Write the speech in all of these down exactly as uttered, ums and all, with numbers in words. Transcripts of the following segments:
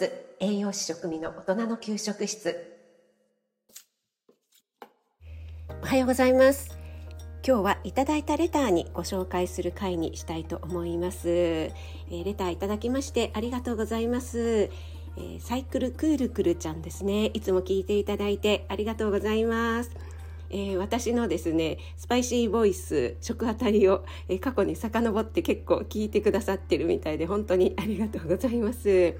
ス栄養士食味の大人の給食室。おはようございます。今日はいただいたレターにご紹介する回にしたいと思います。えー、レターいただきましてありがとうございます。えー、サイクルクールクルちゃんですね。いつも聞いていただいてありがとうございます。えー、私のですねスパイシーボイス食あたりを、えー、過去に遡って結構聞いてくださってるみたいで本当にありがとうございます。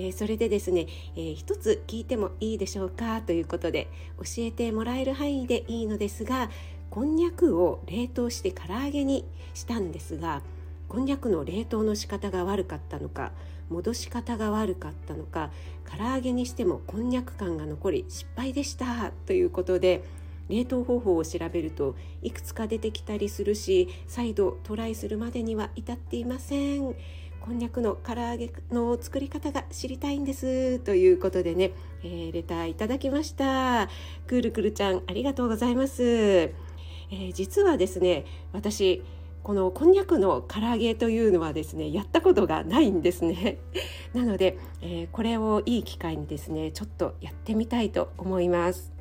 えー、それでですね、えー、一つ聞いてもいいでしょうかということで教えてもらえる範囲でいいのですが、こんにゃくを冷凍して唐揚げにしたんですが、こんにゃくの冷凍の仕方が悪かったのか戻し方が悪かったのか唐揚げにしてもこんにゃく感が残り失敗でしたということで、冷凍方法を調べるといくつか出てきたりするし再度トライするまでには至っていません。こんにゃくの唐揚げの作り方が知りたいんですということでね、えー、レターいただきました。クールクルちゃんありがとうございます。えー、実はですね私このこんにゃくの唐揚げというのはですねやったことがないんですね。なので、えー、これをいい機会にですねちょっとやってみたいと思います。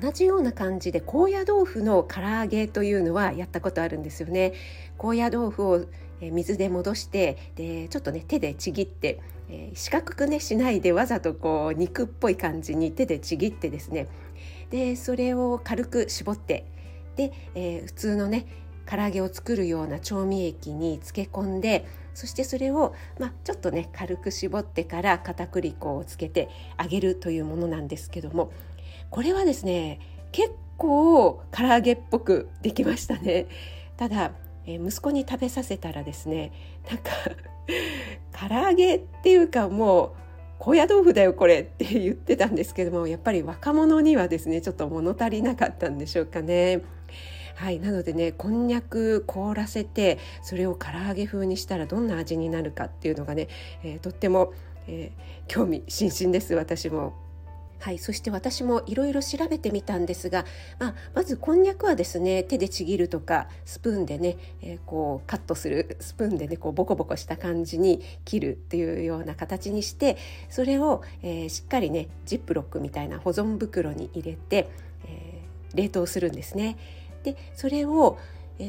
同じような感じで高野豆腐の唐揚げというのはやったことあるんですよね。高野豆腐を水で戻してでちょっとね手でちぎって、えー、四角くねしないでわざとこう肉っぽい感じに手でちぎってですね、でそれを軽く絞ってで、えー、普通のね唐揚げを作るような調味液に漬け込んで、そしてそれを、まあ、ちょっとね軽く絞ってから片栗粉をつけて揚げるというものなんですけども、これはですね結構唐揚げっぽくできましたね。ただ息子に食べさせたらですねなんか唐揚げっていうかもう高野豆腐だよこれって言ってたんですけども、やっぱり若者にはですねちょっと物足りなかったんでしょうかね。はい、なのでねこんにゃく凍らせてそれを唐揚げ風にしたらどんな味になるかっていうのがね、えー、とっても、えー、興味津々です。私もはい、そして私もいろいろ調べてみたんですが、まあ、まずこんにゃくはですね手でちぎるとかスプーンでね、えー、こうカットするスプーンでねこうボコボコした感じに切るっていうような形にして、それを、えー、しっかりねジップロックみたいな保存袋に入れて、えー、冷凍するんですね。でそれを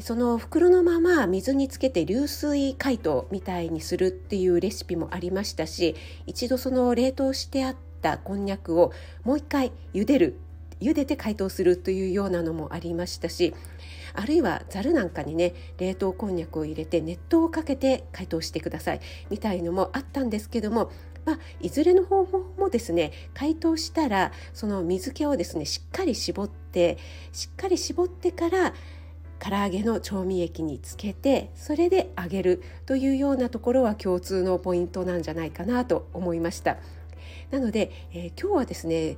その袋のまま水につけて流水解凍みたいにするっていうレシピもありましたし、一度その冷凍してあってこんにゃくをもう一回茹でる茹でて解凍するというようなのもありましたし、あるいはザルなんかにね冷凍こんにゃくを入れて熱湯をかけて解凍してくださいみたいのもあったんですけども、まあ、いずれの方法もですね解凍したらその水気をですねしっかり絞ってしっかり絞ってから唐揚げの調味液につけてそれで揚げるというようなところは共通のポイントなんじゃないかなと思いました。なので、えー、今日はですね、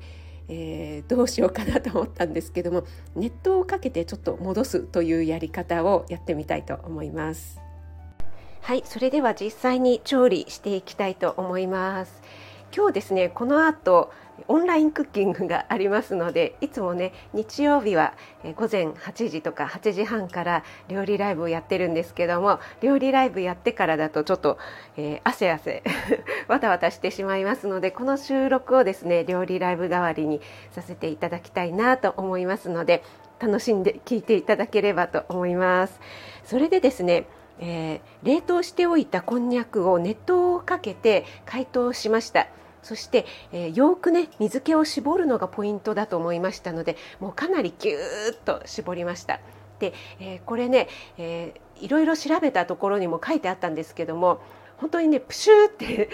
えー、どうしようかなと思ったんですけども、熱湯をかけてちょっと戻すというやり方をやってみたいと思います。はい、それでは実際に調理していきたいと思います。今日ですねこの後オンラインクッキングがありますので、いつもね日曜日は午前はちじとかはちじはんから料理ライブをやってるんですけども、料理ライブやってからだとちょっと、えー、汗汗わたわたしてしまいますので、この収録をですね料理ライブ代わりにさせていただきたいなと思いますので、楽しんで聞いていただければと思います。それでですねえー、冷凍しておいたこんにゃくを熱湯をかけて解凍しました。そして、えー、よくね水気を絞るのがポイントだと思いましたので、もうかなりぎゅーっと絞りました。で、えー、これね、えー、いろいろ調べたところにも書いてあったんですけども、本当にねプシューって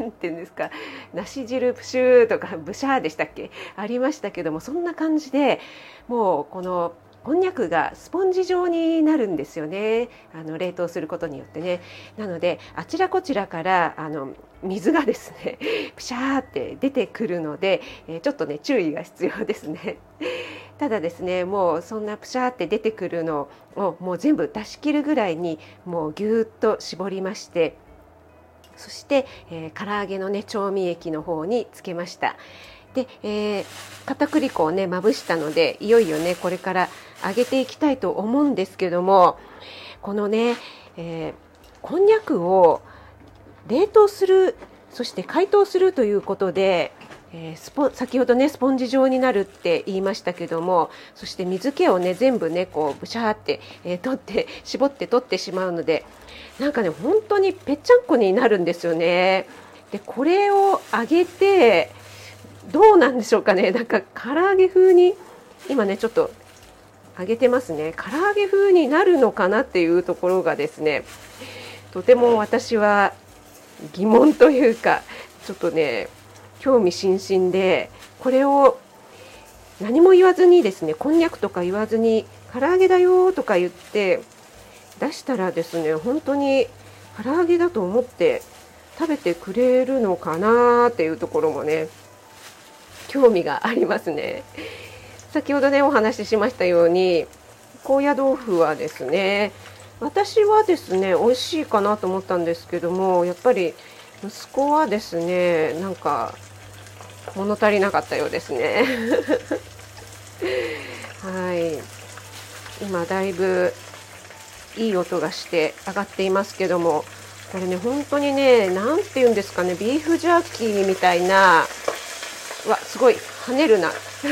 なんていうんですか、梨汁プシューとかブシャーでしたっけありましたけども、そんな感じでもうこのこんにゃくがスポンジ状になるんですよね、あの冷凍することによってね。なのであちらこちらからあの水がですねプシャーって出てくるので、えちょっとね注意が必要ですね。ただですねもうそんなプシャーって出てくるのをもう全部出し切るぐらいにもうぎゅーっと絞りまして、そして、えー、唐揚げのね調味液の方につけました。で、えー、片栗粉をねまぶしたので、いよいよねこれから揚げていきたいと思うんですけども、このね、えー、こんにゃくを冷凍するそして解凍するということで、えー、スポ先ほどねスポンジ状になるって言いましたけども、そして水気をね全部ねこうブシャーって、えー、取って絞って取ってしまうので、なんかね本当にぺっちゃんこになるんですよね。でこれを揚げてどうなんでしょうかね。なんか唐揚げ風に今ねちょっと揚げてますね。唐揚げ風になるのかなっていうところがですね、とても私は疑問というかちょっとね興味津々で、これを何も言わずにですね、こんにゃくとか言わずに唐揚げだよとか言って出したらですね、本当に唐揚げだと思って食べてくれるのかなっていうところもね興味がありますね。先ほどねお話ししましたように高野豆腐はですね、私はですね美味しいかなと思ったんですけども、やっぱり息子はですねなんか物足りなかったようですねはい、今だいぶいい音がして上がっていますけども、これね本当にねなんていうんですかね、ビーフジャーキーみたいな、うわすごい跳ねるなち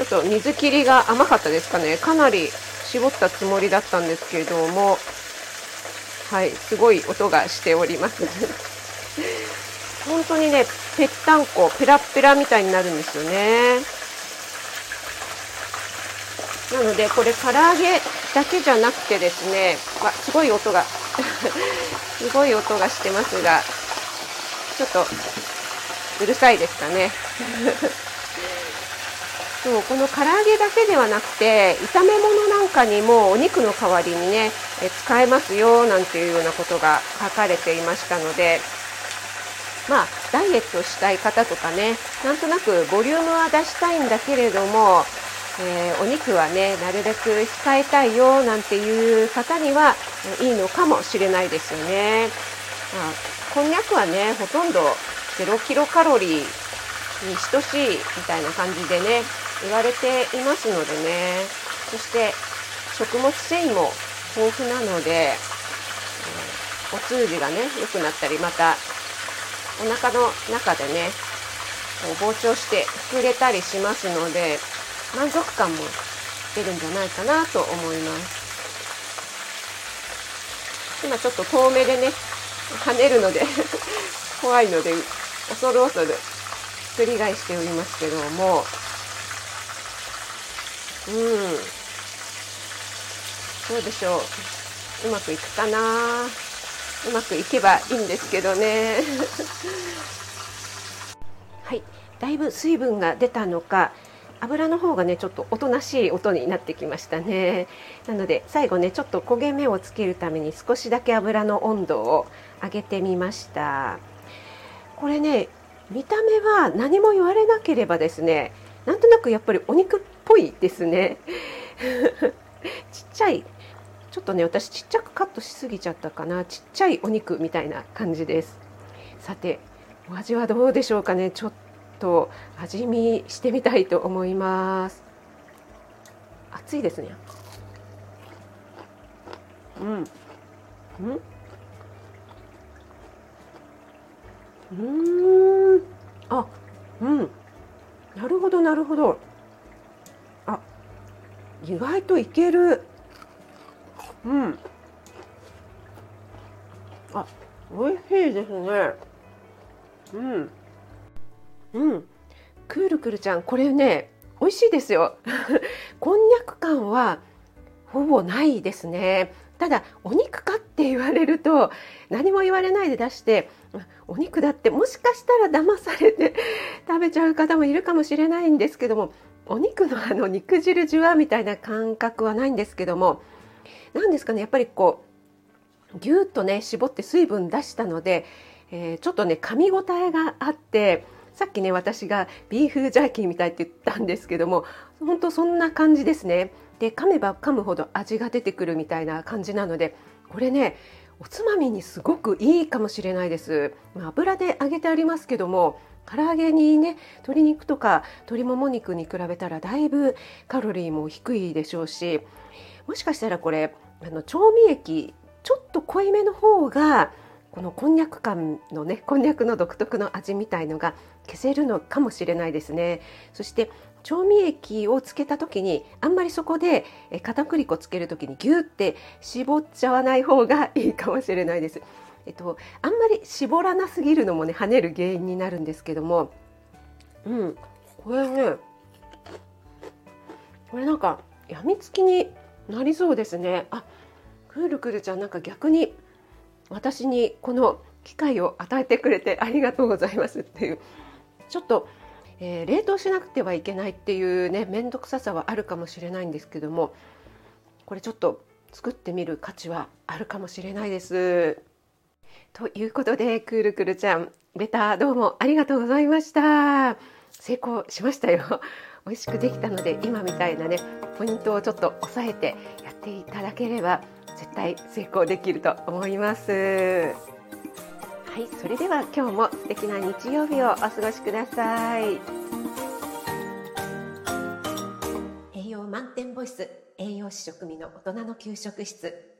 ょっと水切りが甘かったですかね。かなり絞ったつもりだったんですけれども、はい、すごい音がしております本当にねぺったんこペラペラみたいになるんですよね。なのでこれ唐揚げだけじゃなくてですね、わすごい音がすごい音がしてますが、ちょっとうるさいですかねそう、この唐揚げだけではなくて炒め物なんかにもお肉の代わりにねえ使えますよなんていうようなことが書かれていましたので、まあダイエットしたい方とかね、なんとなくボリュームは出したいんだけれども、えー、お肉はねなるべく控えたいよなんていう方にはいいのかもしれないですよね。まあ、こんにゃくはねほとんどゼロキロカロリーに等しいみたいな感じでね言われていますのでね、そして食物繊維も豊富なので、お通じがね良くなったり、またお腹の中でね膨張して膨れたりしますので、満足感も出るんじゃないかなと思います。今ちょっと遠目でね跳ねるので怖いので恐る恐るひっくり返しておりますけども、うん、どうでしょう、うまくいくかな。うまくいけばいいんですけどねはい、だいぶ水分が出たのか油の方がねちょっとおとなしい音になってきましたね。なので最後ねちょっと焦げ目をつけるために少しだけ油の温度を上げてみました。これね見た目は何も言われなければですね、なんとなくやっぱりお肉っぽいですねちっちゃい、ちょっとね私ちっちゃくカットしすぎちゃったかな、ちっちゃいお肉みたいな感じです。さてお味はどうでしょうかね。ちょっと味見してみたいと思います。熱いですね。うんうんうーん、あ、うん、なるほどなるほど、あ、意外といける、うん、あ、おいしいですね、うん、うん、くるくるちゃん、これね、おいしいですよこんにゃく感はほぼないですね。ただお肉かって言われると何も言われないで出してお肉だってもしかしたら騙されて食べちゃう方もいるかもしれないんですけども、お肉のあの肉汁じゅわみたいな感覚はないんですけども、なんですかねやっぱりこうぎゅっとね絞って水分出したので、えー、ちょっとね噛み応えがあって、さっきね私がビーフジャーキーみたいって言ったんですけども、本当そんな感じですね。で噛めば噛むほど味が出てくるみたいな感じなので、これねおつまみにすごくいいかもしれないです。油で揚げてありますけども、唐揚げにね鶏肉とか鶏もも肉に比べたらだいぶカロリーも低いでしょうし、もしかしたらこれあの調味液ちょっと濃いめの方がこのこんにゃく感のね、こんにゃくの独特の味みたいのが消せるのかもしれないですね。そして調味液をつけた時にあんまりそこで片栗粉つける時にギューって絞っちゃわない方がいいかもしれないです。えっと、あんまり絞らなすぎるのもね跳ねる原因になるんですけども、うん、これね、これなんかやみつきになりそうですね。あ、くるくるちゃん、なんか逆に私にこの機会を与えてくれてありがとうございますっていう、ちょっと、えー、冷凍しなくてはいけないっていうね面倒くささはあるかもしれないんですけども、これちょっと作ってみる価値はあるかもしれないです。ということで、くるくるちゃん、レターどうもありがとうございました。成功しましたよ。美味しくできたので、今みたいなねポイントをちょっと抑えてやっていただければ絶対成功できると思います。はい、それでは今日も素敵な日曜日をお過ごしください。栄養満点ボイス、栄養士食味の大人の給食室。